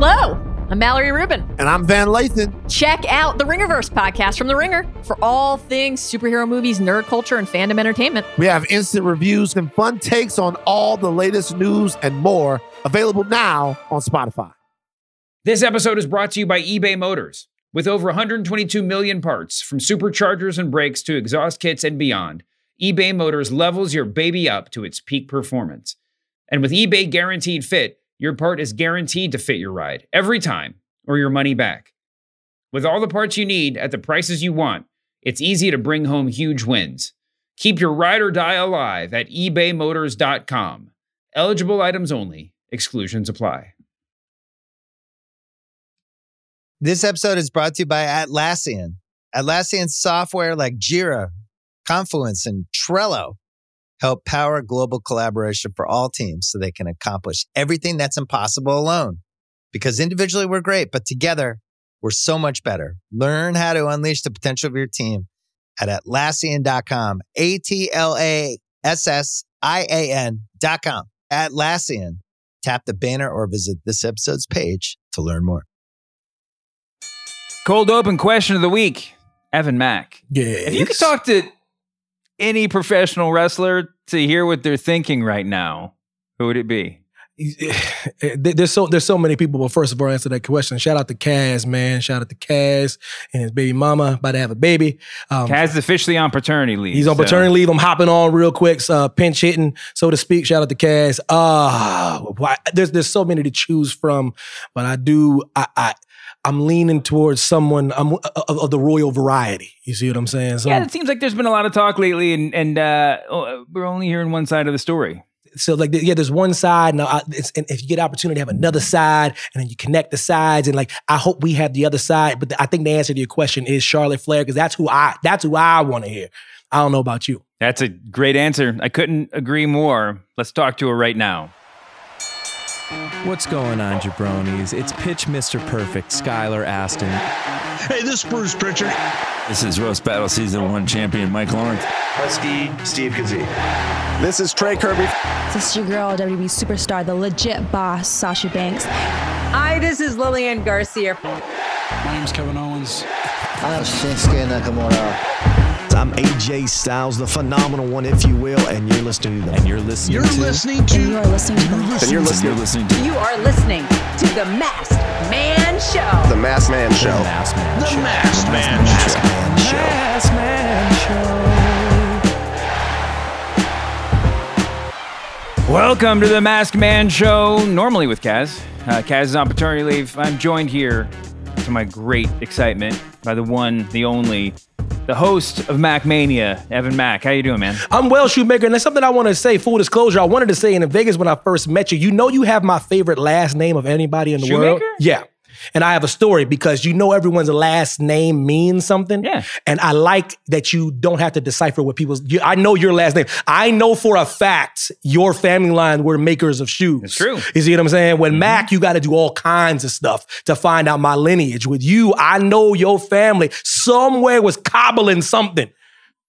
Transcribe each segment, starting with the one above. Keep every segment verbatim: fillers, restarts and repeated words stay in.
Hello, I'm Mallory Rubin. And I'm Van Lathan. Check out the Ringerverse podcast from The Ringer for all things superhero movies, nerd culture, and fandom entertainment. We have instant reviews and fun takes on all the latest news and more, available now on Spotify. This episode is brought to you by eBay Motors. With over one hundred twenty-two million parts, from superchargers and brakes to exhaust kits and beyond, eBay Motors levels your baby up to its peak performance. And with eBay Guaranteed Fit, your part is guaranteed to fit your ride every time or your money back. With all the parts you need at the prices you want, it's easy to bring home huge wins. Keep your ride or die alive at ebay motors dot com. Eligible items only. Exclusions apply. This episode is brought to you by Atlassian. Atlassian software like Jira, Confluence, and Trello help power global collaboration for all teams so they can accomplish everything that's impossible alone. Because individually we're great, but together we're so much better. Learn how to unleash the potential of your team at Atlassian dot com. A T L A S S I A N dot com. Atlassian. Tap the banner or visit this episode's page to learn more. Cold open question of the week, Evan Mack. Yes. If you could talk to any professional wrestler to hear what they're thinking right now, who would it be? There's so there's so many people, but first of all, answer that question. Shout out to Kaz, man. Shout out to Kaz and his baby mama, about to have a baby. Um, Kaz is officially on paternity leave. He's on so. paternity leave. I'm hopping on real quick, uh, pinch hitting, so to speak. Shout out to Kaz. Ah, uh, there's there's so many to choose from, but I do I. I I'm leaning towards someone I'm, of, of the royal variety. You see what I'm saying? So, yeah, it seems like there's been a lot of talk lately, and, and uh, we're only hearing one side of the story. So, like, yeah, there's one side, and, I, it's, and if you get the opportunity to have another side, and then you connect the sides, and like, I hope we have the other side. But the, I think the answer to your question is Charlotte Flair, because that's who I that's who I want to hear. I don't know about you. That's a great answer. I couldn't agree more. Let's talk to her right now. What's going on, jabronis? It's Pitch Mister Perfect, Skylar Astin. Hey, this is Bruce Pritchard. This is Roast Battle Season one champion, Mike Lawrence. Let's eat Steve Kazee. This is Trey Kirby. This is your girl, W W E superstar, the legit boss, Sasha Banks. Hi, this is Lillian Garcia. My name's Kevin Owens. I'm Shinsuke Nakamura. I'm A J Styles, the phenomenal one, if you will, and you're listening to them. And you're listening you're to... You're listening to... And you are listening to... And you're listening, you're listening to... You are listening to The Masked Man Show. The Masked Man Show. The Masked Man Show. The Masked Man Show. The Masked Man Show. Welcome to The Masked Man Show, normally with Kaz. Uh, Kaz is on paternity leave. I'm joined here, to my great excitement, by the one, the only... the host of Mac Mania, Evan Mack. How you doing, man? I'm well, Shoemaker, and that's something I want to say, full disclosure. I wanted to say in Vegas when I first met you, you know you have my favorite last name of anybody in the Shoemaker? World. Yeah. And I have a story because you know everyone's last name means something. Yeah. And I like that you don't have to decipher what people's... You, I know your last name. I know for a fact your family line were makers of shoes. It's true. You see what I'm saying? When mm-hmm. Mac, you got to do all kinds of stuff to find out my lineage. With you, I know your family somewhere was cobbling something.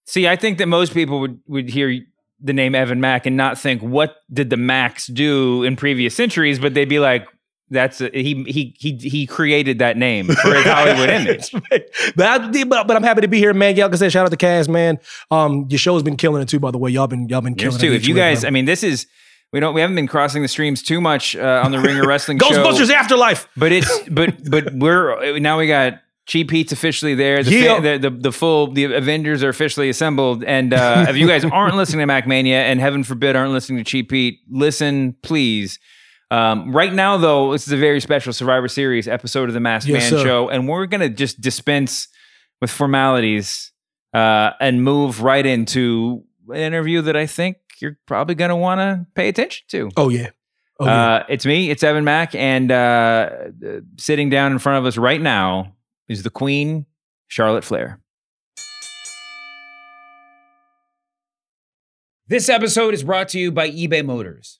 See, I think that most people would, would hear... the name Evan Mack and not think, what did the Macs do in previous centuries? But they'd be like... That's a, he he he he created that name for his Hollywood image. but, I, but but I'm happy to be here, man. Y'all can say shout out to Kaz, man. Um, your show's been killing it too, by the way. Y'all been y'all been killing Yours it too. If you guys, I mean, this is we don't we haven't been crossing the streams too much uh, on the Ringer Wrestling Show. Ghostbusters Afterlife. But it's but but we're now we got Cheap Pete's officially there. The, yeah. fa- the, the the full the Avengers are officially assembled. And uh, if you guys aren't listening to Mac Mania, and heaven forbid aren't listening to Cheap Pete, listen, please. Um, right now, though, this is a very special Survivor Series episode of The Masked yes, Man sir. Show, and we're going to just dispense with formalities uh, and move right into an interview that I think you're probably going to want to pay attention to. Oh, yeah. Oh, yeah. Uh, it's me. It's Evan Mack. And uh, sitting down in front of us right now is the Queen, Charlotte Flair. This episode is brought to you by eBay Motors.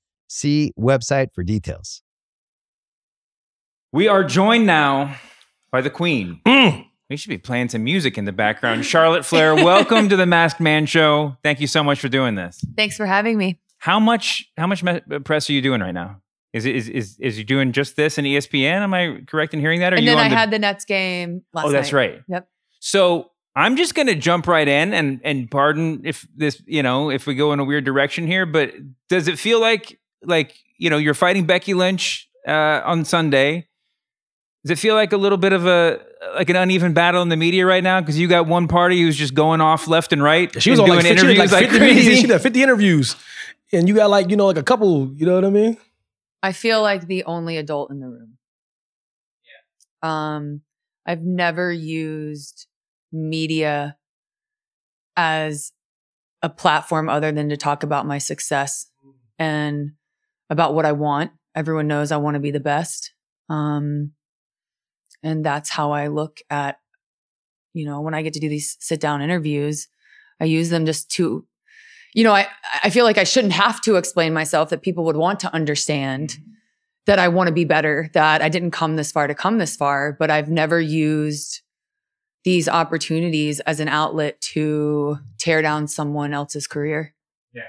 See website for details. We are joined now by the Queen. Mm. We should be playing some music in the background. Charlotte Flair, welcome to the Masked Man Show. Thank you so much for doing this. Thanks for having me. How much how much press are you doing right now? Is is is is you doing just this in E S P N? Am I correct in hearing that? Or and you then on I the... had the Nets game last night. Oh, that's night. right. Yep. So I'm just going to jump right in, and and pardon if this, you know, if we go in a weird direction here, but does it feel like like you know you're fighting Becky Lynch uh, on Sunday? Does it feel like a little bit of a like an uneven battle in the media right now? Because you got one party who's just going off left and right. She was and all doing like, interviews like, like fifty, she did fifty interviews. And you got like, you know, like a couple, you know what I mean? I feel like the only adult in the room. Yeah. Um, I've never used media as a platform other than to talk about my success and about what I want. Everyone knows I want to be the best. Um, and that's how I look at, you know, when I get to do these sit down interviews, I use them just to, you know, I, I feel like I shouldn't have to explain myself, that people would want to understand that I want to be better, that I didn't come this far to come this far, but I've never used these opportunities as an outlet to tear down someone else's career. Yeah.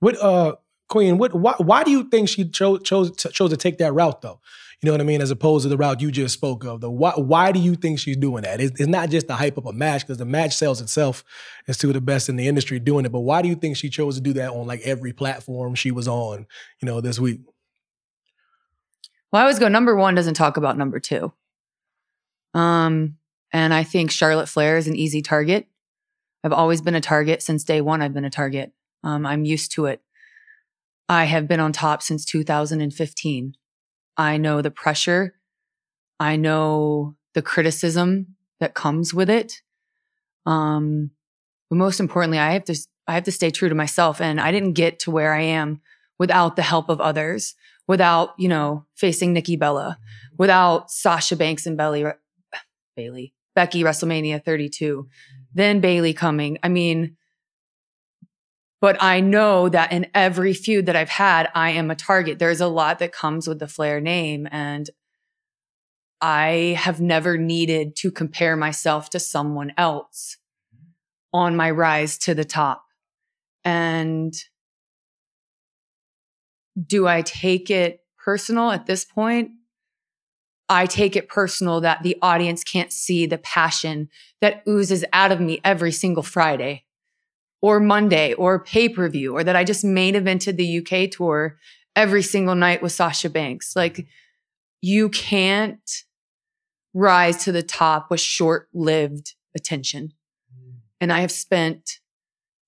What, uh, Queen, what, why, why do you think she chose, chose, chose to take that route though? You know what I mean? As opposed to the route you just spoke of. The why, why do you think she's doing that? It's, it's not just to hype up a match, because the match sells itself. It's two of the best in the industry doing it. But why do you think she chose to do that on like every platform she was on, you know, this week? Well, I always go, number one doesn't talk about number two. Um, and I think Charlotte Flair is an easy target. I've always been a target since day one. I've been a target. Um, I'm used to it. I have been on top since two thousand fifteen. I know the pressure. I know the criticism that comes with it. Um, but most importantly, I have to I have to stay true to myself. And I didn't get to where I am without the help of others, without, you know, facing Nikki Bella, without Sasha Banks and Bailey, Bailey, Becky, WrestleMania thirty-two, then Bailey coming. I mean, but I know that in every feud that I've had, I am a target. There's a lot that comes with the Flair name. And I have never needed to compare myself to someone else on my rise to the top. And do I take it personal at this point? I take it personal that the audience can't see the passion that oozes out of me every single Friday, or Monday, or pay-per-view, or that I just main evented the U K tour every single night with Sasha Banks. Like, you can't rise to the top with short-lived attention. And I have spent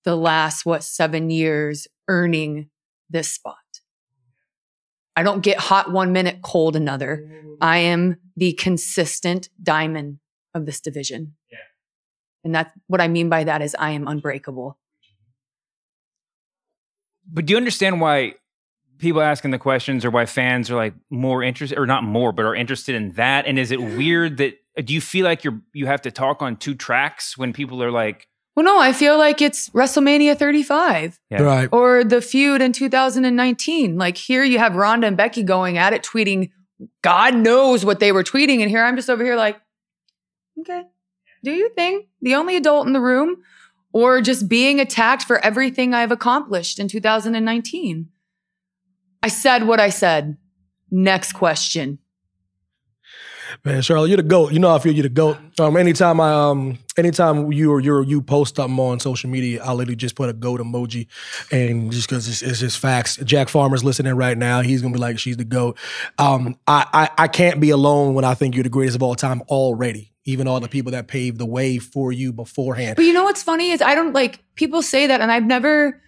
the last, what, seven years earning this spot. I don't get hot one minute, cold another. I am the consistent diamond of this division. Yeah. And that's what I mean by that is I am unbreakable. But do you understand why people asking the questions, or why fans are like more interested, or not more, but are interested in that? And is it weird that, do you feel like you're, you have to talk on two tracks when people are like, well, no, I feel like it's WrestleMania thirty-five, yeah. Right. Or the feud in two thousand nineteen. Like, here you have Rhonda and Becky going at it, tweeting, God knows what they were tweeting. And here I'm just over here like, Okay. Do your thing. The only adult in the room, or just being attacked for everything I've accomplished in two thousand nineteen. I said what I said. Next question. Man, Charlotte, you're the GOAT. You know I feel you're the GOAT. Um, anytime I, um, anytime you or you, you post something on social media, I literally just put a GOAT emoji, and just because it's, it's just facts. Jack Farmer's listening right now. He's gonna be like, she's the GOAT. Um, I, I I can't be alone when I think you're the greatest of all time already. Even all the people that paved the way for you beforehand. But you know what's funny is I don't like people say that, and I've never.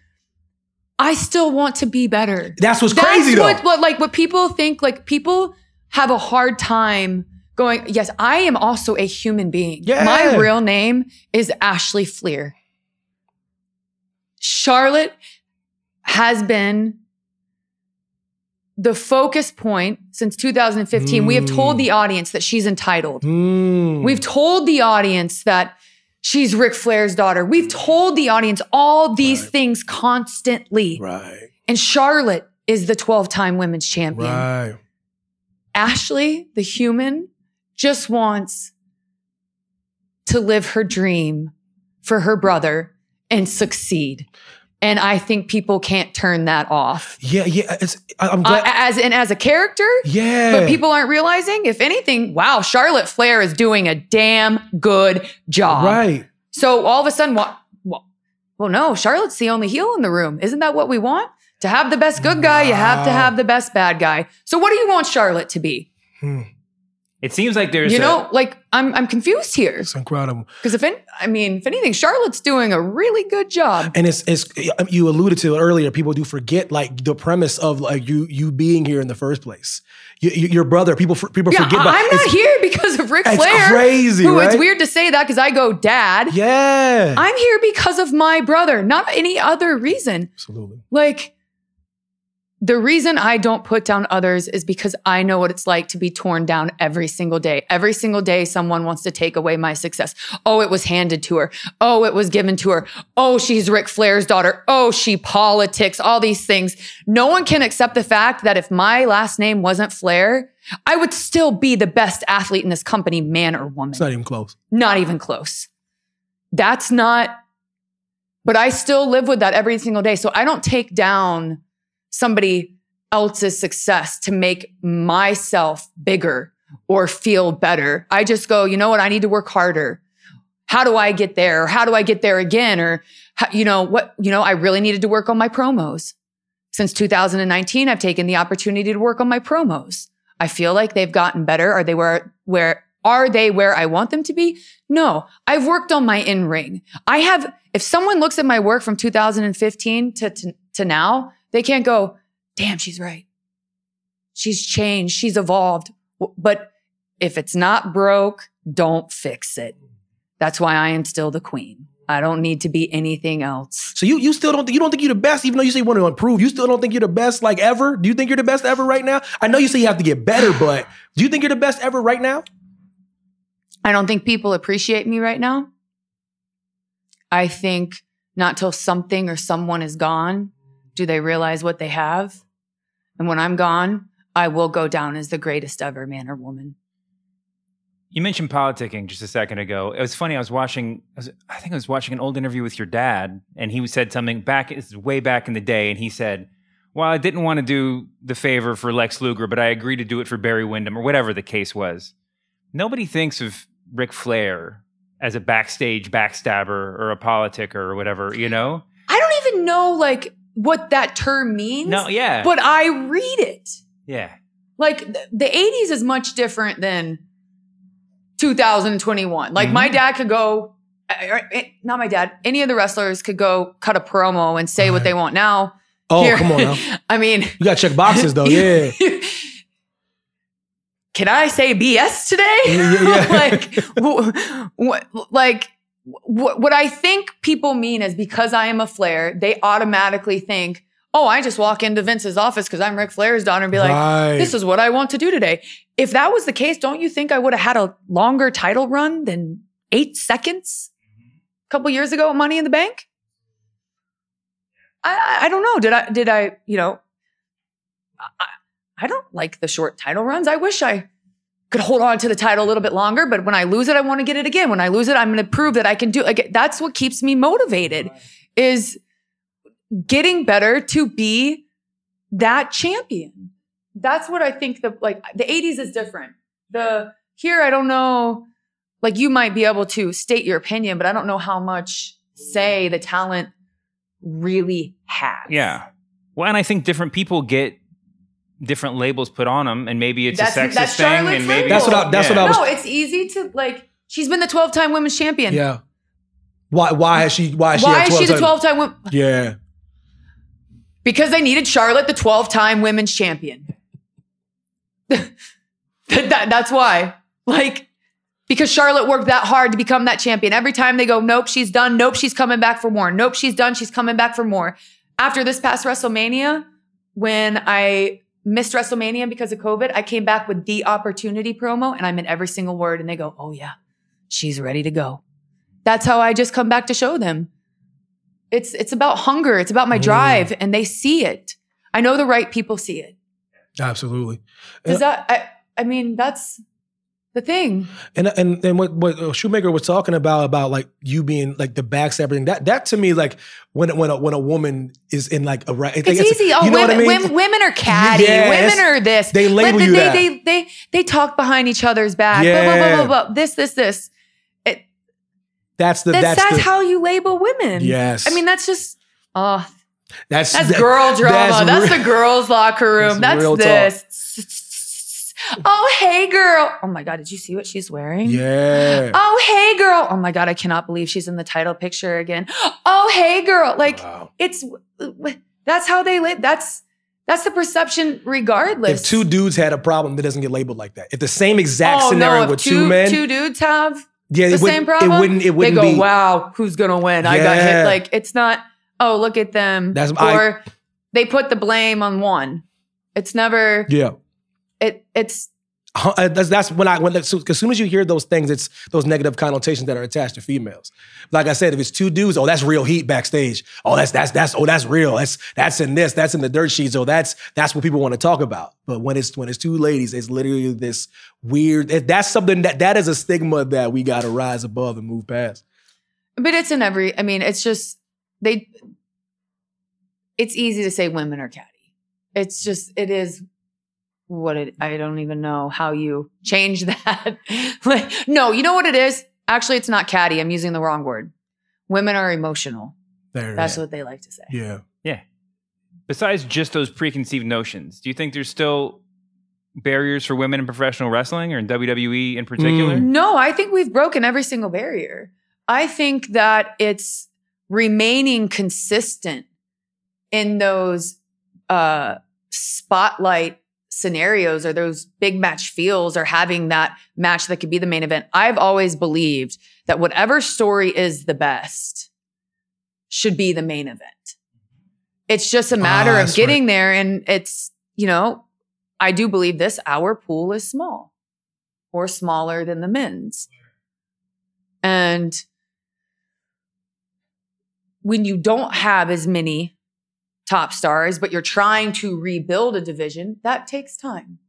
I still want to be better. That's what's That's crazy what, though. That's what like what people think. Like people have a hard time going, yes, I am also a human being. Yeah. My real name is Ashley Fleer. Charlotte has been the focus point since two thousand fifteen. Mm. We have told the audience that she's entitled. Mm. We've told the audience that she's Ric Flair's daughter. We've told the audience all these right. things constantly. Right. And Charlotte is the twelve-time women's champion. Right. Ashley, the human, just wants to live her dream for her brother and succeed. And I think people can't turn that off. Yeah, yeah. It's, I'm glad. Uh, as and as a character. Yeah. But people aren't realizing, if anything, wow, Charlotte Flair is doing a damn good job. Right. So all of a sudden, well, well no, Charlotte's the only heel in the room. Isn't that what we want? To have the best good guy, wow. you have to have the best bad guy. So what do you want Charlotte to be? Hmm. It seems like there's, you know, a, like I'm, I'm confused here. It's incredible. Because if, in, I mean, if anything, Charlotte's doing a really good job. And it's, it's, you alluded to it earlier. People do forget like the premise of like you, you being here in the first place. You, you, your brother, people, people yeah, forget. I, about, I'm not here because of Ric Flair. It's crazy, who, right? It's weird to say that because I go, Dad. Yeah. I'm here because of my brother, not any other reason. Absolutely. Like. The reason I don't put down others is because I know what it's like to be torn down every single day. Every single day, someone wants to take away my success. Oh, it was handed to her. Oh, it was given to her. Oh, she's Ric Flair's daughter. Oh, she politics, all these things. No one can accept the fact that if my last name wasn't Flair, I would still be the best athlete in this company, man or woman. It's not even close. Not even close. That's not, but I still live with that every single day. So I don't take down somebody else's success to make myself bigger or feel better. I just go, you know what? I need to work harder. How do I get there? Or how do I get there again? Or, you know what? You know, I really needed to work on my promos. Since two thousand nineteen, I've taken the opportunity to work on my promos. I feel like they've gotten better. Are they where, where, are they where I want them to be? No, I've worked on my in-ring. I have, if someone looks at my work from two thousand fifteen to, to, to now, they can't go, damn, she's right. She's changed. She's evolved. But if it's not broke, don't fix it. That's why I am still the queen. I don't need to be anything else. So you you still don't think, you don't think you're the best, even though you say you want to improve. You still don't think you're the best like ever? Do you think you're the best ever right now? I know you say you have to get better, but do you think you're the best ever right now? I don't think people appreciate me right now. I think not till something or someone is gone do they realize what they have. And when I'm gone, I will go down as the greatest ever man or woman. You mentioned politicking just a second ago. It was funny. I was watching, I, was, I think I was watching an old interview with your dad, and he said something back, it's way back in the day. And he said, well, I didn't want to do the favor for Lex Luger, but I agreed to do it for Barry Windham, or whatever the case was. Nobody thinks of Ric Flair as a backstage backstabber or a politicker or whatever, you know? I don't even know, like, what that term means. No, yeah. But I read it. Yeah. Like th- the eighties is much different than two thousand twenty-one. Like mm-hmm. my dad could go, uh, not my dad, any of the wrestlers could go cut a promo and say right. what they want now. Oh, here, come on now. I mean. You got to check boxes though, yeah. Can I say B S today? Yeah, yeah. like, w- w- like, what I think people mean is because I am a Flair, they automatically think, oh, I just walk into Vince's office because I'm Ric Flair's daughter and be like, right. this is what I want to do today. If that was the case, don't you think I would have had a longer title run than eight seconds a couple years ago at Money in the Bank? I, I don't know. Did I, did I, you know, I, I don't like the short title runs. I wish I could hold on to the title a little bit longer, but when I lose it, I want to get it again. When I lose it, I'm going to prove that I can do it. Like, that's what keeps me motivated, right, is getting better to be that champion. That's what I think the, like the eighties is different. The here, I don't know, like you might be able to state your opinion, but I don't know how much say the talent really has. Yeah. Well, and I think different people get different labels put on them, and maybe it's that's, a sexist that's thing. Charlotte's and maybe that's what I, that's yeah. what I was. No, it's easy to like. She's been the twelve-time women's champion. Yeah. Why? Why has she? Why? Has why she is she the twelve-time women? Yeah. Because they needed Charlotte, the twelve-time women's champion. that, that, that's why. Like, because Charlotte worked that hard to become that champion. Every time they go, nope, she's done. Nope, she's coming back for more. Nope, she's done. She's coming back for more. After this past WrestleMania, when I missed WrestleMania because of COVID, I came back with the opportunity promo, and I meant every single word, and they go, oh yeah, she's ready to go. That's how I just come back to show them. It's it's about hunger. It's about my drive, mm. and they see it. I know the right people see it. Absolutely. Because that I I mean that's the thing. And and and what, what Shoemaker was talking about about like you being like the backstabber thing, that that to me, like when when a, when a woman is in like a right, it's, it's easy. A, you oh, know women, what I mean? women women are catty. Yeah, women are this. They label you they, that. They, they they they talk behind each other's back. Yeah. Blah, blah, blah, blah, blah. This this this. That's the that's, that's, that's the, how you label women. Yes, I mean that's just oh, that's that's that, girl drama. That's, that's real, the girls' locker room. That's, that's this. Oh hey girl. Oh my god, did you see what she's wearing? Yeah. Oh hey girl. Oh my god, I cannot believe she's in the title picture again. Oh hey girl. Like wow. It's that's how they live. That's. That's the perception regardless. If two dudes had a problem, that doesn't get labeled like that. If the same exact oh, scenario no, with two, two men. two dudes have yeah, the it same problem, it wouldn't, it wouldn't they go, be, wow, who's going to win? Yeah. I got hit. Like, it's not, oh, look at them. That's, or I, they put the blame on one. It's never. Yeah. It It's. Uh, that's, that's when I, when so, as soon as you hear those things, it's those negative connotations that are attached to females. Like I said, if it's two dudes, oh, that's real heat backstage. Oh, that's, that's, that's, oh, that's real. That's, that's in this, that's in the dirt sheets. Oh, that's, that's what people want to talk about. But when it's, when it's two ladies, it's literally this weird, it, that's something that, that is a stigma that we got to rise above and move past. But it's in every, I mean, it's just, they, it's easy to say women are catty. It's just, it is. What it, I don't even know how you change that. Like, no, you know what it is? Actually, it's not catty. I'm using the wrong word. Women are emotional. They're That's right. what they like to say. Yeah. Yeah. Besides just those preconceived notions, do you think there's still barriers for women in professional wrestling or in W W E in particular? Mm. No, I think we've broken every single barrier. I think that it's remaining consistent in those uh, spotlight scenarios or those big match feels or having that match that could be the main event. I've always believed that whatever story is the best should be the main event. It's just a matter oh, of getting right. there. And it's, you know, I do believe this, our pool is small or smaller than the men's. And when you don't have as many top stars, but you're trying to rebuild a division, that takes time.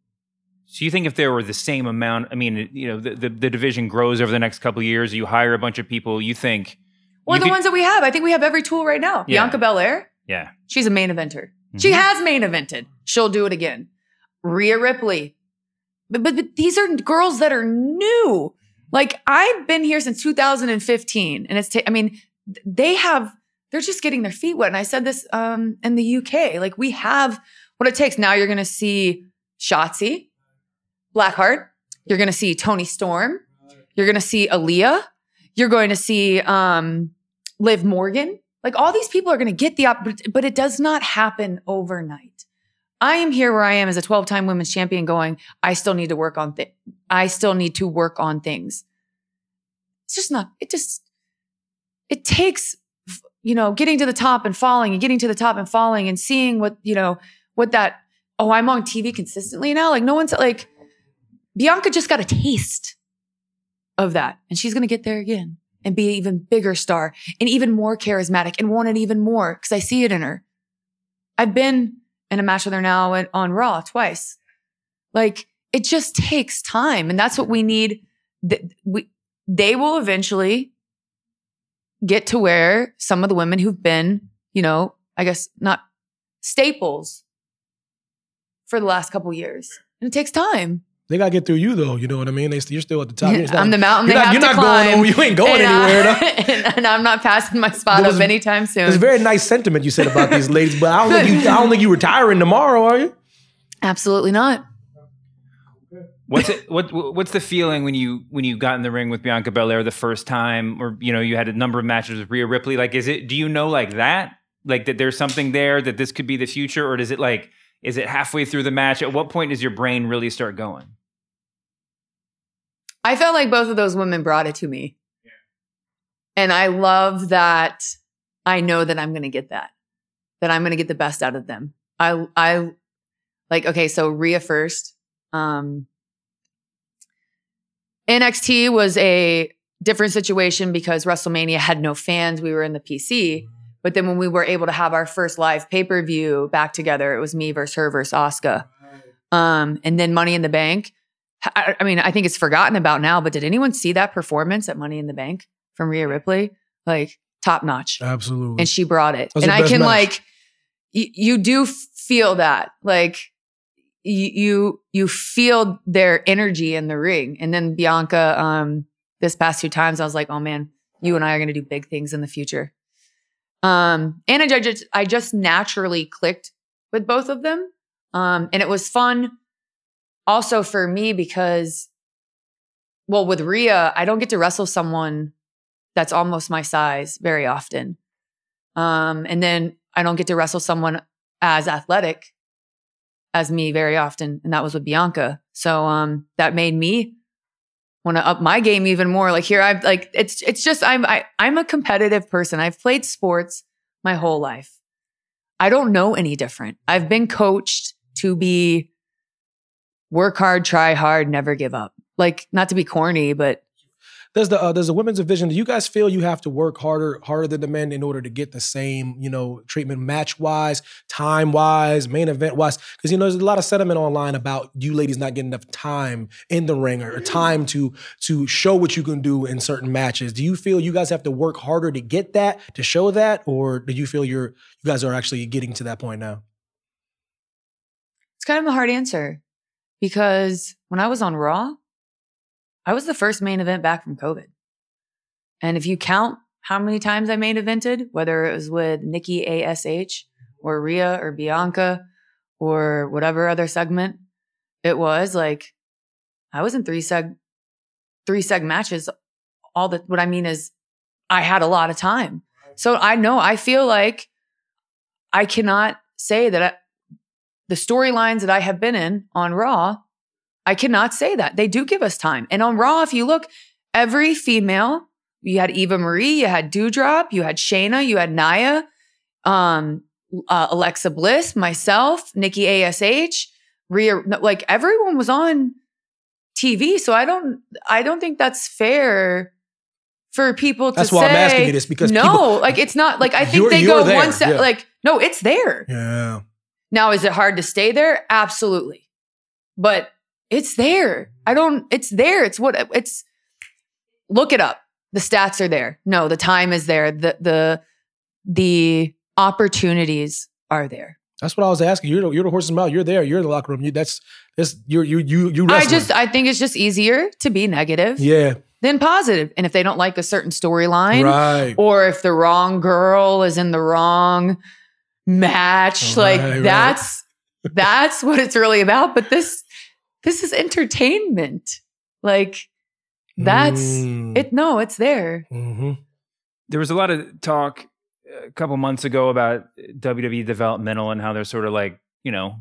So you think if there were the same amount, I mean, you know, the, the, the division grows over the next couple of years, you hire a bunch of people, you think... Well, you the could, ones that we have. I think we have every tool right now. Yeah. Bianca Belair. Yeah. She's a main eventer. Mm-hmm. She has main evented. She'll do it again. Rhea Ripley. But, but, but these are girls that are new. Like, I've been here since two thousand fifteen. And it's... Ta- I mean, they have... They're just getting their feet wet. And I said this um, in the U K. Like, we have what it takes. Now you're going to see Shotzi, Blackheart. You're going to see Toni Storm. You're going to see Aaliyah. You're going to see um, Liv Morgan. Like, all these people are going to get the opportunity. But it does not happen overnight. I am here where I am as a twelve-time women's champion going, I still need to work on things. I still need to work on things. It's just not, it just, it takes... you know, getting to the top and falling and getting to the top and falling and seeing what, you know, what that, oh, I'm on T V consistently now. Like no one's like, Bianca just got a taste of that. And she's going to get there again and be an even bigger star and even more charismatic and want it even more because I see it in her. I've been in a match with her now on Raw twice. Like It just takes time. And that's what we need. We, they will eventually get to where some of the women who've been, you know, I guess not staples for the last couple of years. And it takes time. They got to get through you, though. You know what I mean? They, you're still at the top. Not, I'm the mountain they not, have to climb. You're not going over. You ain't going anywhere, though. And, and I'm not passing my spot was, up anytime soon. It's a very nice sentiment you said about these ladies, but I don't think you, I don't think you're retiring tomorrow, are you? Absolutely not. What's it? What What's the feeling when you when you got in the ring with Bianca Belair the first time, or you know you had a number of matches with Rhea Ripley? Like, is it? Do you know like that? Like that there's something there that this could be the future, or does it like? Is it halfway through the match? At what point does your brain really start going? I felt like both of those women brought it to me. Yeah. And I love that I know that I'm going to get that, that I'm going to get the best out of them. I, I like, okay, so Rhea first. Um, N X T was a different situation because WrestleMania had no fans. We were in the P C. But then when we were able to have our first live pay-per-view back together, it was me versus her versus Asuka. Um, and then Money in the Bank. I, I mean, I think it's forgotten about now, but did anyone see that performance at Money in the Bank from Rhea Ripley? Like, top notch. Absolutely. And she brought it. And I can match. like, y- you do feel that. Like, y- you you feel their energy in the ring. And then Bianca, um, this past two times, I was like, oh man, you and I are going to do big things in the future. Um, and I just, I just naturally clicked with both of them. Um, and it was fun also for me because, well, with Rhea, I don't get to wrestle someone that's almost my size very often. Um, and then I don't get to wrestle someone as athletic as me very often. And that was with Bianca. So, um, that made me want to up my game even more. Like here, I've like, it's, it's just, I'm, I, I'm a competitive person. I've played sports my whole life. I don't know any different. I've been coached to be work hard, try hard, never give up. Like not to be corny, but. There's the, uh, there's a women's division. Do you guys feel you have to work harder, harder than the men in order to get the same, you know, treatment match wise, time wise, main event wise? Because, you know, there's a lot of sentiment online about you ladies not getting enough time in the ring or time to, to show what you can do in certain matches. Do you feel you guys have to work harder to get that, to show that? Or do you feel you're, you guys are actually getting to that point now? It's kind of a hard answer because when I was on Raw, I was the first main event back from COVID. And if you count how many times I main evented, whether it was with Nikki A S H or Rhea or Bianca or whatever other segment it was, like I was in three seg, three seg matches. All that, what I mean is I had a lot of time. So I know, I feel like I cannot say that I, the storylines that I have been in on Raw, I cannot say that. They do give us time. And on Raw, if you look, every female, you had Eva Marie, you had Doudrop, you had Shayna, you had Nia, um, uh, Alexa Bliss, myself, Nikki A S H, Rhea, like everyone was on T V. So I don't, I don't think that's fair for people to say. That's why I'm asking you this because no, people, like it's not like, I think they go there. one step, yeah. Like, no, it's there. Yeah. Now, is it hard to stay there? Absolutely. But it's there. I don't, it's there. It's what it's, look it up. The stats are there. No, the time is there. The, the, the opportunities are there. That's what I was asking. You're the, you're the horse's mouth. You're there. You're in the locker room. You, that's, that's, you're, you, you, you wrestling. I just, I think it's just easier to be negative. Yeah. Than positive. And if they don't like a certain storyline. Right. Or if the wrong girl is in the wrong match, right, like right. that's, that's what it's really about. But this, This is entertainment. Like that's mm. it. No, it's there. Mm-hmm. There was a lot of talk a couple months ago about W W E developmental and how they're sort of like, you know,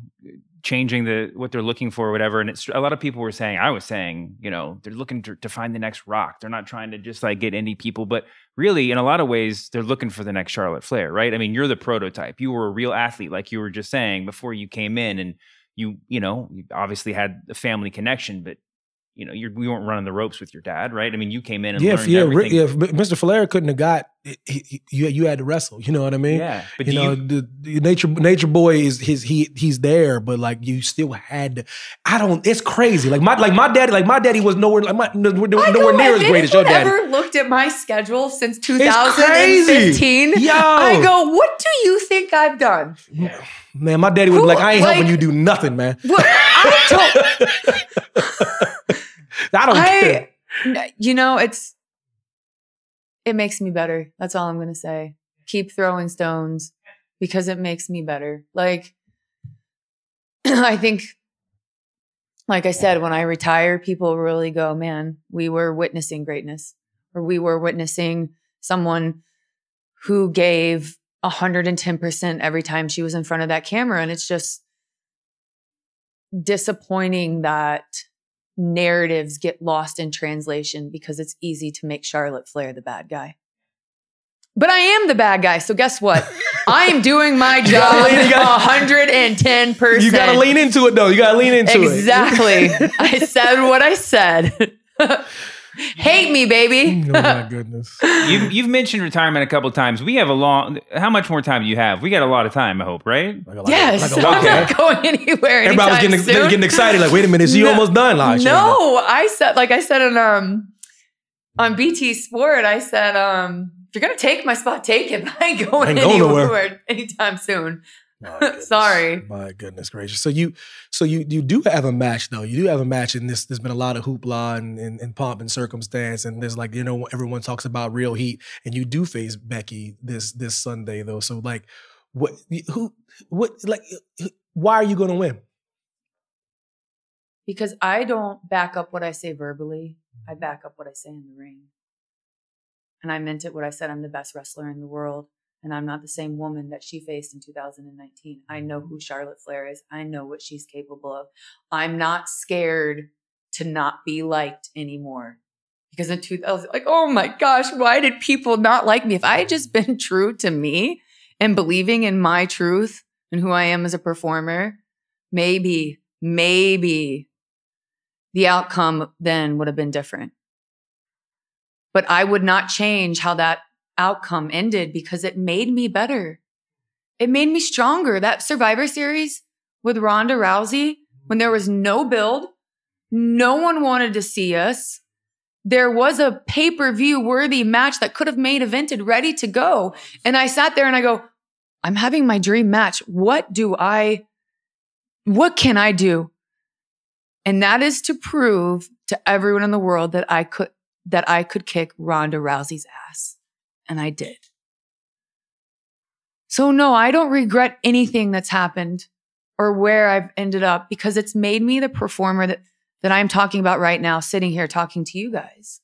changing the, what they're looking for or whatever. And it's a lot of people were saying, I was saying, you know, they're looking to, to find the next Rock. They're not trying to just like get indie people, but really in a lot of ways they're looking for the next Charlotte Flair, right? I mean, you're the prototype. You were a real athlete. Like you were just saying before you came in and, You, you know, you obviously had a family connection, but, you know, you we weren't running the ropes with your dad, right? I mean, you came in and yeah, learned yeah, everything. Yeah, if Mister Flair couldn't have got It, he, you you had to wrestle, you know what I mean? Yeah, but you know, you, the, the nature nature boy is his he he's there, but like you still had to. I don't. It's crazy. Like my like my daddy like my daddy was nowhere like my nowhere, nowhere near as great as your daddy. Ever looked at my schedule since two thousand fifteen? Yo, I go, what do you think I've done? Yeah. Man, my daddy was Who, like, I ain't like, helping you do nothing, man. What, I don't. I don't I, care. You know, it's. It makes me better. That's all I'm going to say. Keep throwing stones because it makes me better. Like, I think, like I said, when I retire, people really go, man, we were witnessing greatness, or we were witnessing someone who gave one hundred ten percent every time she was in front of that camera. And it's just disappointing that narratives get lost in translation because it's easy to make Charlotte Flair the bad guy. But I am the bad guy, so guess what? I am doing my job one hundred ten percent. You gotta lean into it though. You gotta lean into exactly. it. Exactly. I said what I said. Hate me, baby. Oh my goodness. You've, you've mentioned retirement a couple of times. We have a long, how much more time do you have? We got a lot of time, I hope, right? Like a lot, yes. Like a lot, I'm not going anywhere anytime Everybody was getting, soon. They were getting excited. Like, wait a minute, is no, you almost done? Like, no, I said, like I said on, um, on B T Sport, I said, um, if you're going to take my spot, take it. I ain't going, I ain't going anywhere nowhere. anytime soon. My Sorry. My goodness gracious. So you so you you do have a match though. You do have a match, and this there's been a lot of hoopla and, and, and pomp and circumstance, and there's like, you know, everyone talks about real heat, and you do face Becky this this Sunday though. So like what who what like why are you gonna win? Because I don't back up what I say verbally. I back up what I say in the ring. And I meant it what I said. I'm the best wrestler in the world. And I'm not the same woman that she faced in two thousand nineteen. I know who Charlotte Flair is. I know what she's capable of. I'm not scared to not be liked anymore. Because in two thousand, like, oh my gosh, why did people not like me? If I had just been true to me and believing in my truth and who I am as a performer, maybe, maybe the outcome then would have been different. But I would not change how that outcome ended because it made me better. It made me stronger. That Survivor Series with Ronda Rousey, when there was no build, no one wanted to see us. There was a pay-per-view worthy match that could have made evented ready to go. And I sat there and I go, I'm having my dream match. What do I, what can I do? And that is to prove to everyone in the world that I could, that I could kick Ronda Rousey's ass. And I did. So no, I don't regret anything that's happened or where I've ended up because it's made me the performer that, that I'm talking about right now, sitting here talking to you guys.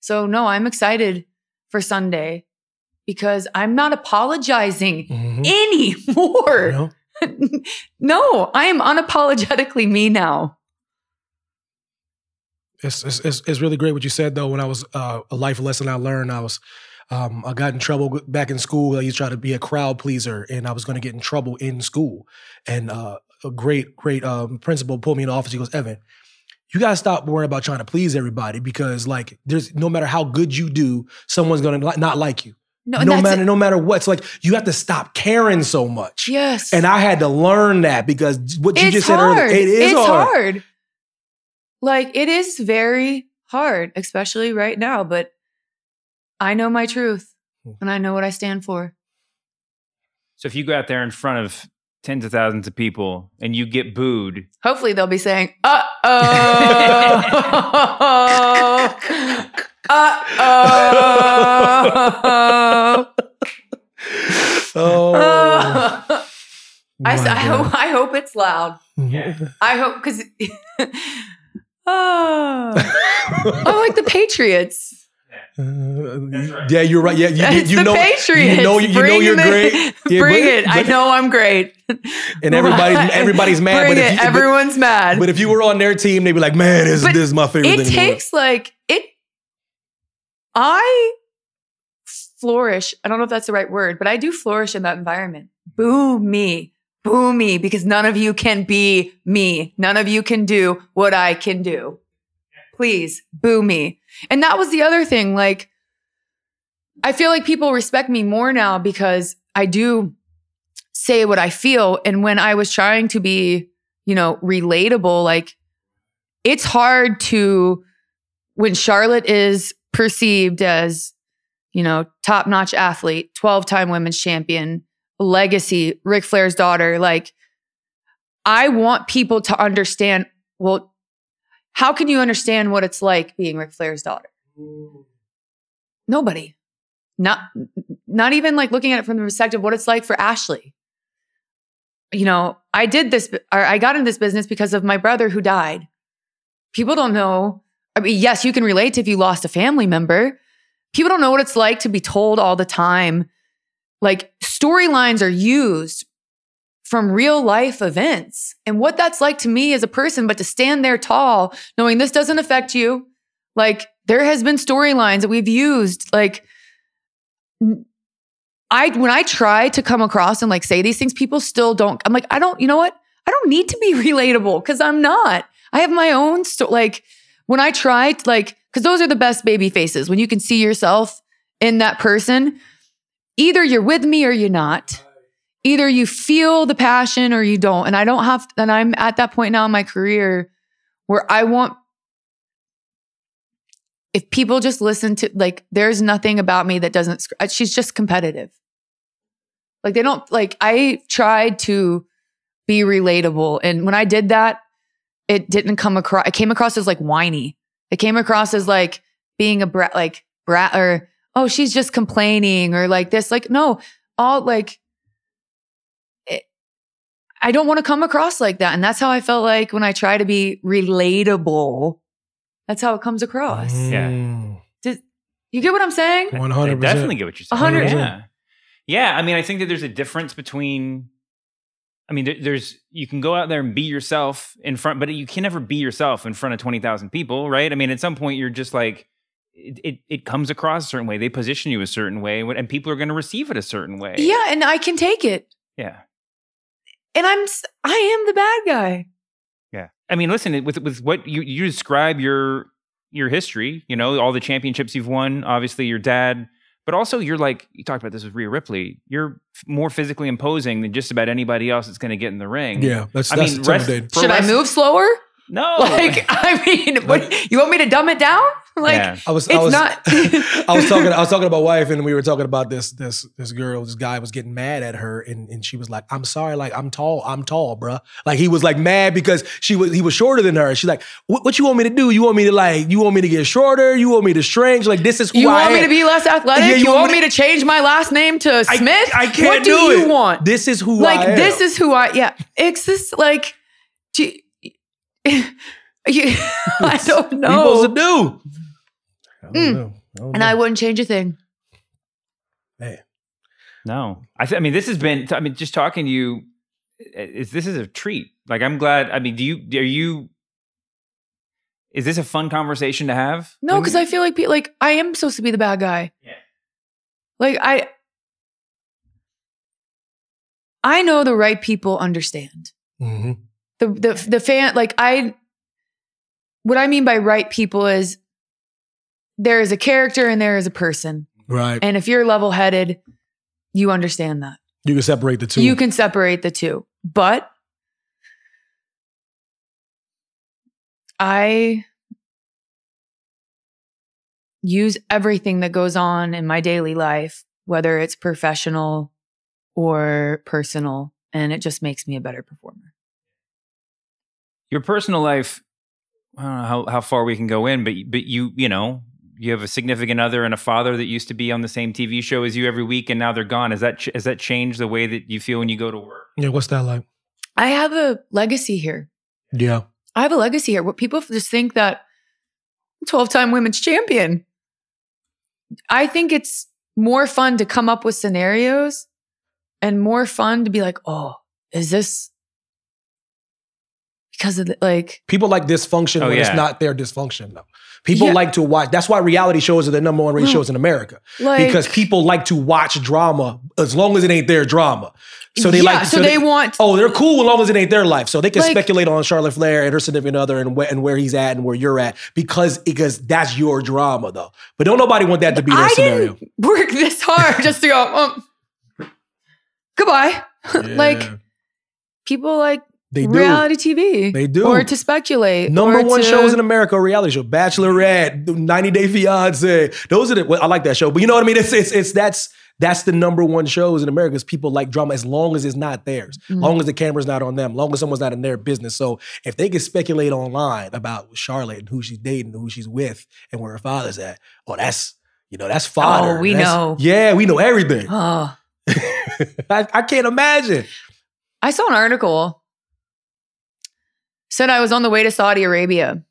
So no, I'm excited for Sunday because I'm not apologizing mm-hmm. anymore. No. No, I am unapologetically me now. It's, it's, it's really great what you said though. When I was, uh, a life lesson I learned, I was, Um, I got in trouble back in school. I used to try to be a crowd pleaser, and I was going to get in trouble in school. And uh, a great, great um, principal pulled me in the office. He goes, Evan, you got to stop worrying about trying to please everybody because, like, there's no matter how good you do, someone's going to not like you. No, no matter, it. no matter what. It's like you have to stop caring so much. Yes. And I had to learn that because what you it's just hard. said earlier, it is it's hard. hard. Like, it is very hard, especially right now, but I know my truth and I know what I stand for. So if you go out there in front of tens of thousands of people and you get booed. Hopefully they'll be saying, uh-oh, uh-oh. Oh. I, I, hope, I hope it's loud. Yeah. I hope, because, oh, I'm like the Patriots. Uh, right. Yeah, you're right. Yeah, you, you, you know, Patriots. you know, you, you know, you're the, great. Yeah, bring but, it! But, I know I'm great. And everybody's everybody's mad. Bring but if it! You, Everyone's but, mad. But if you were on their team, they'd be like, "Man, this, this is my favorite." It thing takes like it. I flourish. I don't know if that's the right word, but I do flourish in that environment. Boo me, boo me, because none of you can be me. None of you can do what I can do. Please boo me. And that was the other thing. Like, I feel like people respect me more now because I do say what I feel. And when I was trying to be, you know, relatable, like it's hard to, when Charlotte is perceived as, you know, top-notch athlete, twelve-time women's champion, legacy, Ric Flair's daughter, like I want people to understand, well, how can you understand what it's like being Ric Flair's daughter? Ooh. Nobody. Not, not even like looking at it from the perspective of what it's like for Ashley. You know, I did this, or I got in this business because of my brother who died. People don't know. I mean, yes, you can relate if you lost a family member. People don't know what it's like to be told all the time. Like, storylines are used from real life events and what that's like to me as a person, but to stand there tall, knowing this doesn't affect you. Like, there has been storylines that we've used, like, I, when I try to come across and like say these things, people still don't. I'm like, I don't, you know what? I don't need to be relatable because I'm not. I have my own story. Like when I try to like, because those are the best baby faces. When you can see yourself in that person, either you're with me or you're not. Either you feel the passion or you don't. And I don't have, and I'm at that point now in my career where I want, if people just listen to, like, there's nothing about me that doesn't, she's just competitive. Like they don't, like I tried to be relatable. And when I did that, it didn't come across, it came across as like whiny. It came across as like being a brat, like brat or, oh, she's just complaining or like this, like, no, all like, it, I don't want to come across like that. And that's how I felt like when I try to be relatable. That's how it comes across. Yeah. Does, you get what I'm saying? one hundred percent. I definitely get what you're saying. one hundred percent. Yeah. Yeah. I mean, I think that there's a difference between, I mean, there's, you can go out there and be yourself in front, but you can never be yourself in front of twenty thousand people, right? I mean, at some point you're just like, it, it, it comes across a certain way. They position you a certain way and people are going to receive it a certain way. Yeah. And I can take it. Yeah. And I'm, I am the bad guy. Yeah. I mean, listen, with with what you, you describe your your history, you know, all the championships you've won, obviously your dad, but also you're like, you talked about this with Rhea Ripley, you're f- more physically imposing than just about anybody else that's going to get in the ring. Yeah. That's, I that's mean, rest, should rest, I move slower? No. Like, I mean, what, you want me to dumb it down? Like, yeah. I was, it's I was, not. I was talking, I was talking about wife and we were talking about this, this, this girl, this guy was getting mad at her. And, and she was like, I'm sorry. Like, I'm tall. I'm tall, bruh. Like he was like mad because she was, he was shorter than her. And she's like, what, what you want me to do? You want me to like, you want me to get shorter? You want me to strange? Like, this is who you I am. You want me to be less athletic? Yeah, you, you want, want me to, to change my last name to Smith? I, I can't what do, do it. You want? This is who like, I am. Like, this is who I, yeah. It's just like, do, I don't know. What do? I don't mm. know. I don't and know. I wouldn't change a thing. Hey, no. I, th- I mean, this has been. I mean, just talking to you. Is this is a treat? Like, I'm glad. I mean, do you? Are you? Is this a fun conversation to have? No, because I feel like like I am supposed to be the bad guy. Yeah. Like I, I know the right people understand. Mm-hmm. The, the the fan, like I, what I mean by right people is there is a character and there is a person. Right. And if you're level-headed, you understand that. You can separate the two. You can separate the two. But I use everything that goes on in my daily life, whether it's professional or personal, and it just makes me a better performer. Your personal life, I don't know how, how far we can go in, but but you, you know, you have a significant other and a father that used to be on the same T V show as you every week and now they're gone. Has that, has that changed the way that you feel when you go to work? Yeah, what's that like? I have a legacy here. Yeah. I have a legacy here. What people just think that twelve-time women's champion. I think it's more fun to come up with scenarios and more fun to be like, oh, is this... because of the, like... People like dysfunction oh, when yeah. it's not their dysfunction, though. People yeah. like to watch... That's why reality shows are the number one rated shows in America. Like, because people like to watch drama as long as it ain't their drama. So they yeah, like... So, so they, they want... Oh, they're cool as long as it ain't their life. So they can like, speculate on Charlotte Flair and her significant other and, wh- and where he's at and where you're at because, because that's your drama, though. But don't nobody want that to be their I scenario. I didn't work this hard just to go, um, goodbye. Yeah. Like, people like... They do. Reality T V. They do. Or to speculate. Number one to... shows in America, reality show. Bachelorette, ninety day fiance. Those are the, well, I like that show, but you know what I mean? It's, it's, it's, that's, that's the number one shows in America is people like drama as long as it's not theirs, mm-hmm. long as the camera's not on them, long as someone's not in their business. So if they can speculate online about Charlotte and who she's dating, who she's with and where her father's at, oh, that's, you know, that's fodder. Oh, we that's, know. Yeah, we know everything. Oh. I, I can't imagine. I saw an article. Said I was on the way to Saudi Arabia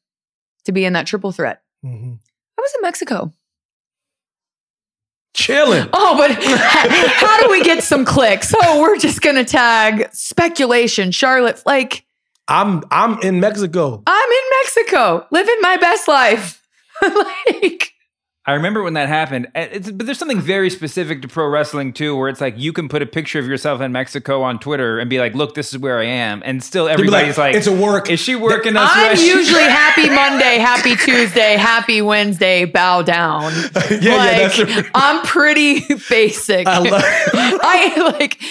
to be in that triple threat. Mm-hmm. I was in Mexico. Chilling. Oh, but how do we get some clicks? Oh, we're just going to tag speculation, Charlotte. Like, I'm I'm in Mexico. I'm in Mexico, living my best life. Like, I remember when that happened. It's, but there's something very specific to pro wrestling, too, where it's like you can put a picture of yourself in Mexico on Twitter and be like, look, this is where I am. And still everybody's like, like, it's a work. Is she working us? I'm usually happy Monday, happy Tuesday, happy Wednesday, bow down. yeah, like, yeah, that's a- I'm pretty basic. I, love- I like,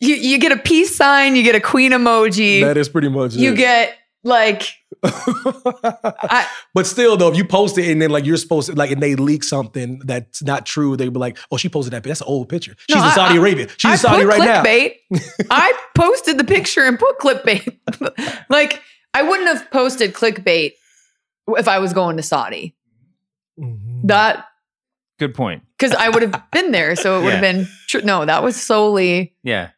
you, you get a peace sign, you get a queen emoji. That is pretty much you it. You get like... I, but still though, if you post it and then like you're supposed to like and they leak something that's not true, they'd be like, oh, she posted that, that's an old picture, she's no, in Saudi I, Arabia, she's I in Saudi right clickbait. now. I posted the picture and put clickbait. Like, I wouldn't have posted clickbait if I was going to Saudi. Mm-hmm. That good point, because I would have been there, so it would have yeah. been tr- no that was solely yeah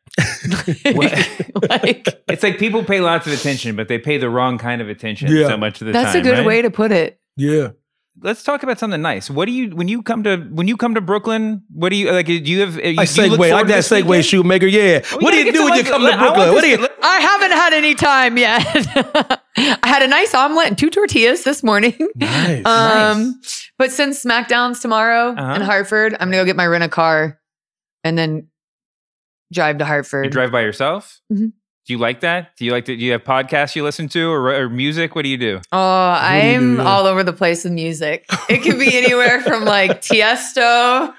like, like, it's like people pay lots of attention, but they pay the wrong kind of attention yeah. so much of the that's time. That's a good right? way to put it. Yeah. Let's talk about something nice. What do you when you come to when you come to Brooklyn? What do you like? Do you have a segue? Like that segue, Shoemaker. Yeah. Oh, what do you do when you come to Brooklyn? What do you? I haven't had any time yet. I had a nice omelet and two tortillas this morning. Nice. um, nice. But since SmackDown's tomorrow uh-huh. in Hartford, I'm gonna go get my rent a car, and then. Drive to Hartford. You drive by yourself? Mm-hmm. Do you like that? Do you like to, do you have podcasts you listen to or, or music? What do you do? Oh, I'm do do? all over the place with music. It could be anywhere from like Tiesto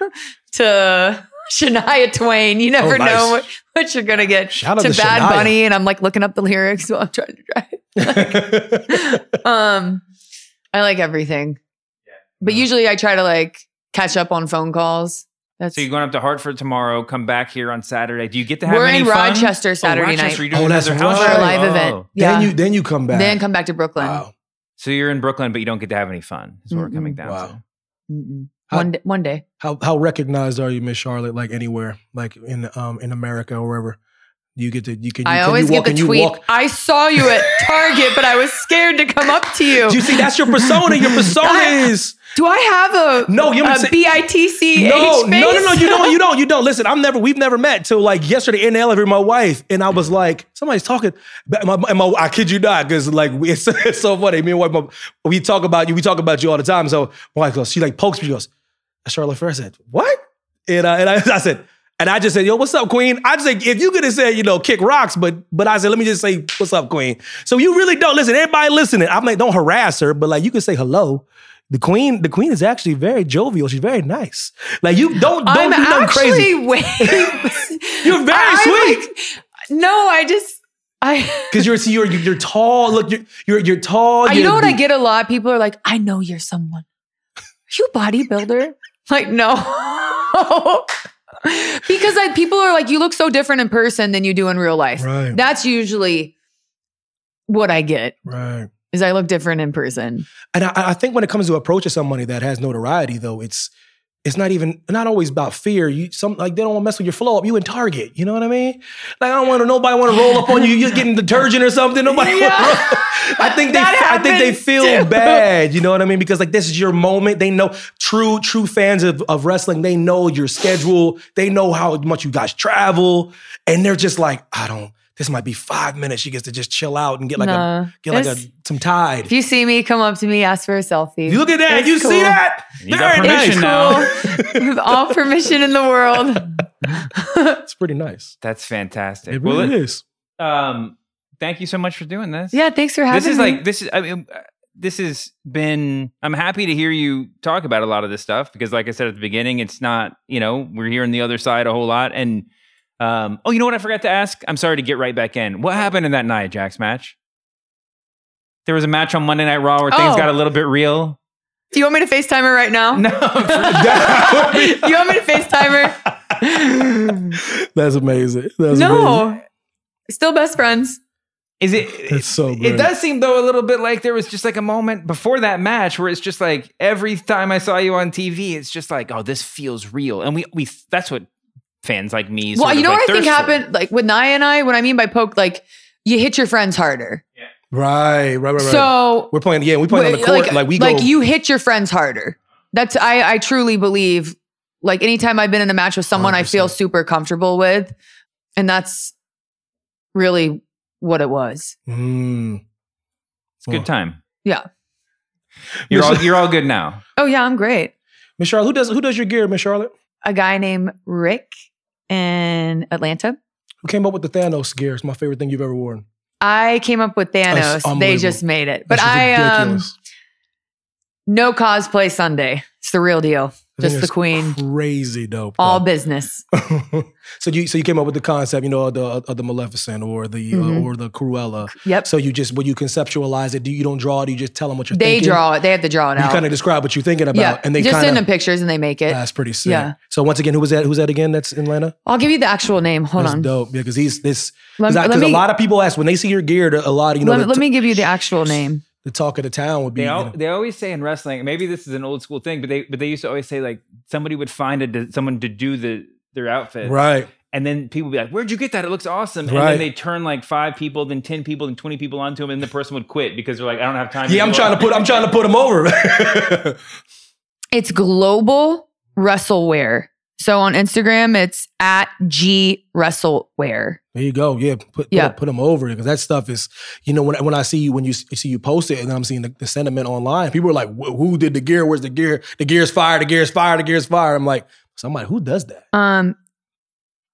to Shania Twain. You never oh, nice. know what, what you're going to get. Shout to, to Bad Shania. Bunny. And I'm like looking up the lyrics while I'm trying to drive. Like, um, I like everything. Yeah. But oh. usually I try to like catch up on phone calls. That's so you're going up to Hartford tomorrow, come back here on Saturday. Do you get to have We're any in Rochester fun? Saturday oh, Rochester, night. Oh, that's right. House our live oh. event. Yeah. Then you then you come back. Then come back to Brooklyn. Wow. So you're in Brooklyn, but you don't get to have any fun. Is what we're coming down wow. to. How, one, one day. How how recognized are you, Miss Charlotte, like anywhere, like in um in America or wherever? You get to, you can, you, I always get the tweet, I saw you at Target, but I was scared to come up to you. Do you see, that's your persona. Your persona I, is. Do I have a, no, you a say, B I T C H no, face? No, no, no, you don't, you don't, you don't. Listen, I'm never, we've never met till like yesterday in the elevator with my wife. And I was like, somebody's talking. And my, and my, I kid you not, because like, it's, it's so funny. Me and wife, my, we talk about you, we talk about you all the time. So my wife goes, she like pokes me, she goes, Charlotte Flair said, what? And, uh, and I, I said, And I just said, yo, what's up, queen? I just said, if you could have said, you know, kick rocks, but but I said, let me just say, what's up, queen? So you really don't listen. Everybody listening. I'm like, don't harass her, but like you can say hello. The queen, the queen is actually very jovial. She's very nice. Like you don't, don't I'm do nothing crazy. Way, you're very I, sweet. Like, no, I just I because you're see, you're you're tall. Look, you're you're, you're tall. You know what I get a lot? People are like, I know you're someone. Are you a bodybuilder? Like, no. Because like people are like, you look so different in person than you do in real life. Right. That's usually what I get. Right. Is I look different in person. And I, I think when it comes to approaching somebody that has notoriety, though, it's it's not even not always about fear. You some like they don't want to mess with your flow up. You in Target. You know what I mean? Like I don't want to. Nobody want to roll up on you. You're getting detergent or something. Nobody. Yeah. I think they. I think they feel too. bad. You know what I mean? Because like this is your moment. They know true true fans of, of wrestling. They know your schedule. They know how much you guys travel, and they're just like I don't. this might be five minutes. She gets to just chill out and get like no. a get like a, some Tide. If you see me, come up to me, ask for a selfie. You look at that. It's you cool. see that? You got permission nice. now. With all permission in the world. It's pretty nice. That's fantastic. It really well, is. Um, thank you so much for doing this. Yeah, thanks for having me. This is me. like this is. I mean, this has been. I'm happy to hear you talk about a lot of this stuff because, like I said at the beginning, it's not. You know, we're hearing the other side a whole lot and. Um, oh, you know what I forgot to ask? I'm sorry to get right back in. What happened in that Nia Jax match? There was a match on Monday Night Raw where oh. things got a little bit real. Do you want me to FaceTime her right now? No. Do you want me to FaceTime her? That's amazing. That's no. Amazing. Still best friends. Is it? That's so good. It does seem though a little bit like there was just like a moment before that match where it's just like every time I saw you on T V, it's just like, oh, this feels real. And we we that's what fans like me. Well, you know what I think happened, like with Nia and I. What I mean by poke, like you hit your friends harder. Yeah. Right, right, right, right. So we're playing. Yeah, we play on the court. Like, like we, like go, you hit your friends harder. That's I. I truly believe. Like anytime I've been in a match with someone, one hundred percent. I feel super comfortable with, and that's really what it was. Mm. It's a good time. Yeah. You're all you're all good now. Oh yeah, I'm great. Miss Charlotte, who does who does your gear, Miss Charlotte? A guy named Rick. In Atlanta. Who came up with the Thanos gear? It's my favorite thing you've ever worn. I came up with Thanos. They just made it. But I, um, no cosplay Sunday. It's the real deal. Just the queen. Crazy dope. All though. Business. So you, so you came up with the concept, you know, of the, of the Maleficent or the, mm-hmm. uh, or the Cruella. Yep. So you just, when you conceptualize it, do you don't draw it? Do you just tell them what you're they thinking? They draw it. They have to draw it you out. You kind of describe what you're thinking about, yeah. and they just kinda, send them pictures and they make it. That's pretty sick. Yeah. So once again, who was that? Who's that again? That's in Atlanta. I'll give you the actual name. Hold that's on. That's dope. Yeah, because he's this. Because a lot of people ask when they see your gear. A lot of you know. Let, the, let me give you the actual name. The talk of the town would be. They, all, you know, they always say in wrestling. Maybe this is an old school thing, but they but they used to always say like somebody would find a, someone to do the their outfit, right? And then people would be like, "Where'd you get that? It looks awesome!" And right. then they turn like five people, then ten people, then twenty people onto him, and the person would quit because they're like, "I don't have time." Yeah, to I'm trying up. to put I'm trying to put them over. It's Global WrestleWear. So on Instagram, it's at G WrestleWear. There you go. Yeah, put, yeah. put, put them over because that stuff is, you know, when when I see you, when you see you post it and I'm seeing the, the sentiment online, people are like, who did the gear? Where's the gear? The gear's fire. The gear's fire. The gear's fire. I'm like, somebody, who does that? Um,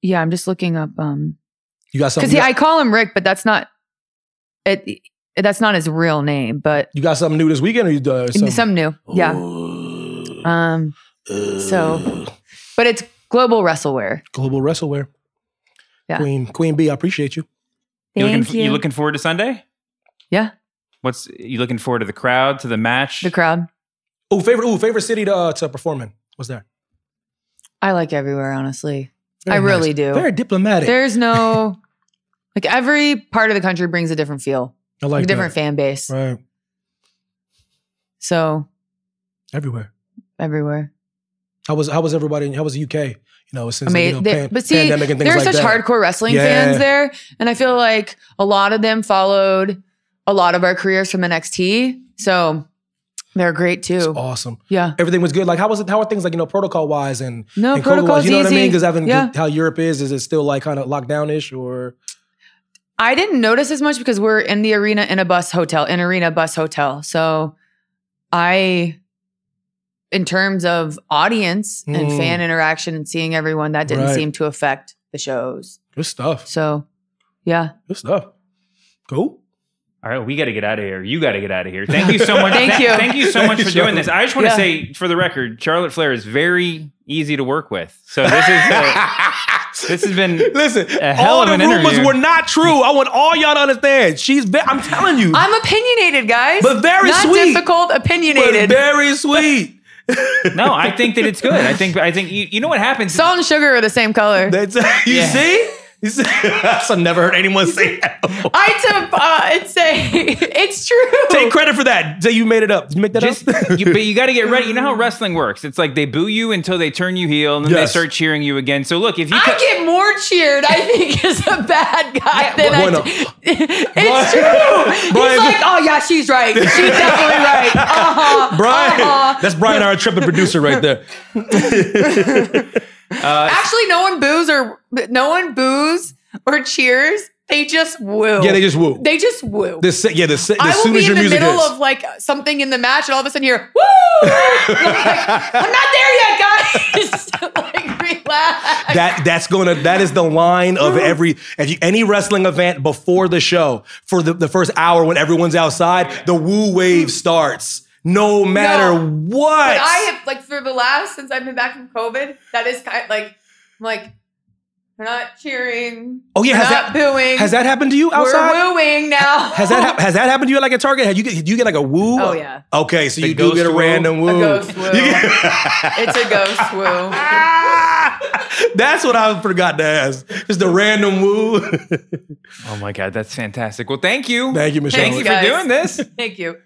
Yeah, I'm just looking up. Um, you got something? Because I call him Rick, but that's not it. That's not his real name, but. You got something new this weekend or you uh, something? Something new. Yeah. Ooh. Um. Uh. So. But it's Global WrestleWear. Global WrestleWear. Yeah. Queen Queen B, I appreciate you. Thank you. Looking, you. You looking forward to Sunday? Yeah. What's you looking forward to the crowd, to the match? The crowd. Oh, favorite ooh, favorite city to uh, to perform in. What's there? I like everywhere, honestly. Very I nice. really do. Very diplomatic. There's no like every part of the country brings a different feel. I like, like a different fan base. Right. So everywhere. Everywhere. How was how was everybody? How was the U K? You know, since I mean, you know, they, pan, but see, pandemic and things like that. There are such hardcore wrestling yeah. fans there, and I feel like a lot of them followed a lot of our careers from N X T, so they're great too. It's awesome. Yeah, everything was good. Like, how was it? How are things like you know, protocol wise and no and protocol wise? You know easy. What I mean? Because having yeah. how Europe is, is it still like kind of lockdown ish or? I didn't notice as much because we're in the arena in a bus hotel, in arena bus hotel. So, I. In terms of audience and mm. fan interaction and seeing everyone, that didn't right. seem to affect the shows. Good stuff. So, yeah. Good stuff. Cool. All right, we got to get out of here. You got to get out of here. Thank you so much. thank Th- you. Thank you so thank much you for Charlotte. doing this. I just want to yeah. say, for the record, Charlotte Flair is very easy to work with. So this is uh, this has been listen. A hell all of the an rumors interview. Were not true. I want all y'all to understand. She's. Ve- I'm telling you. I'm opinionated, guys. But very not sweet. Difficult. Opinionated. But very sweet. No, I think that it's good. I think I think you, you know what happens. Salt and sugar are the same color. That's, you, yeah. see? you see? I've never heard anyone say that. I would uh, say it's true. Take credit for that. So you made it up. Did you make that Just, up? you, but you got to get ready. You know how wrestling works. It's like they boo you until they turn you heel, and then yes. they start cheering you again. So look, if you I ca- get more cheered, I think is a bad guy yeah, than well, I. Do. It's true. Brian, he's like, oh yeah, she's right. She's definitely right. Uh huh. Brian, uh-huh. That's Brian, our tripping producer, right there. uh, Actually, no one boos or no one boos or cheers They just woo. Yeah, they just woo. They just woo. The, yeah, the, the I will soon be as your in the middle hits. Of like something in the match, and all of a sudden you hear, woo! I'm, like, I'm not there yet, guys. Like, relax. That, that's gonna, that is the line of every, if you, any wrestling event before the show, for the, the first hour when everyone's outside, the woo wave starts. No matter no, what. But I have, like, for the last, since I've been back from COVID, that is kind of like, I'm like, we're not cheering. Oh yeah, we're has not that booing? Has that happened to you outside? We're wooing now. Has that ha- has that happened to you like at Target? Have you get, do you get like a woo? Oh yeah. Okay, so the you do get a woo. Random woo. A ghost woo. Get- It's a ghost woo. That's what I forgot to ask. Just the random woo. Oh my God, that's fantastic. Well, thank you. Thank you, Michelle. Thank you guys. For doing this. Thank you.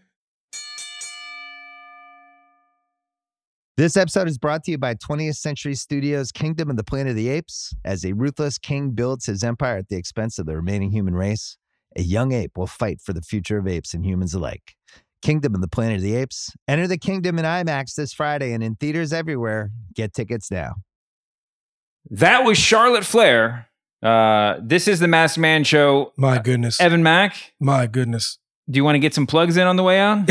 This episode is brought to you by twentieth Century Studios' Kingdom of the Planet of the Apes. As a ruthless king builds his empire at the expense of the remaining human race, a young ape will fight for the future of apes and humans alike. Kingdom of the Planet of the Apes. Enter the kingdom in IMAX this Friday and in theaters everywhere. Get tickets now. That was Charlotte Flair. Uh, this is The Masked Man Show. My goodness. Evan Mack. My goodness. Do you want to get some plugs in on the way out?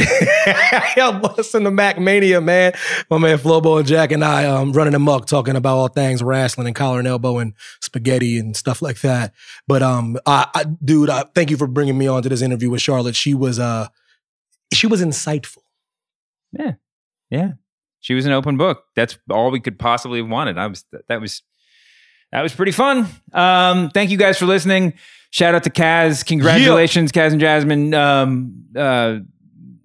Yeah, listen to Mac Mania, man. My man Flobo and Jack and I um, running amok, talking about all things wrestling and collar and elbow and spaghetti and stuff like that. But um, I, I, dude, I, thank you for bringing me on to this interview with Charlotte. She was uh, she was insightful. Yeah, yeah. She was an open book. That's all we could possibly have wanted. I was that was that was pretty fun. Um, thank you guys for listening. Shout out to Kaz. Congratulations, yeah. Kaz and Jasmine. Um, uh,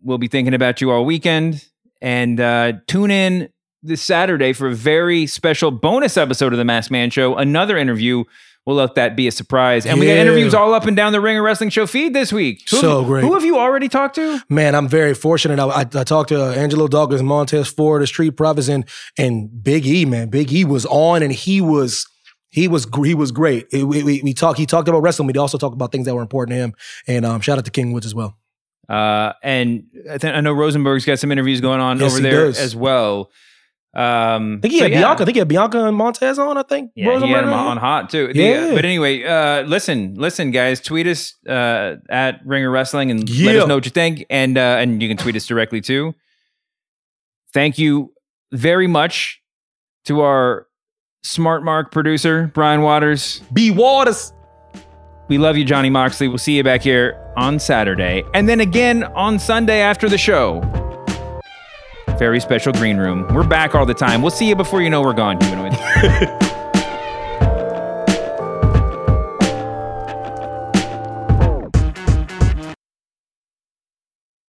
we'll be thinking about you all weekend. And uh, tune in this Saturday for a very special bonus episode of The Masked Man Show. Another interview. We'll let that be a surprise. And yeah. we got interviews all up and down the Ringer Wrestling Show feed this week. Who so have, great. Who have you already talked to? Man, I'm very fortunate. I, I, I talked to uh, Angelo Douglas, Montez Ford, the Street Profits, and, and Big E, man. Big E was on and he was... He was he was great. We, we, we talk, he talked about wrestling. We also talked about things that were important to him. And um, shout out to King Woods as well. Uh, and I, th- I know Rosenberg's got some interviews going on yes, over there does. As well. Um, I think he had yeah. Bianca. I think he had Bianca and Montez on, I think. Yeah, Rosenberg he had him on hot, too. Yeah. The, uh, but anyway, uh, listen, listen, guys. Tweet us uh, at Ringer Wrestling and yeah. let us know what you think. And, uh, and you can tweet us directly, too. Thank you very much to our... Smart Mark producer, Brian Waters. B. Waters. We love you, Johnny Moxley. We'll see you back here on Saturday. And then again on Sunday after the show. Very special green room. We're back all the time. We'll see you before you know we're gone, humanoids.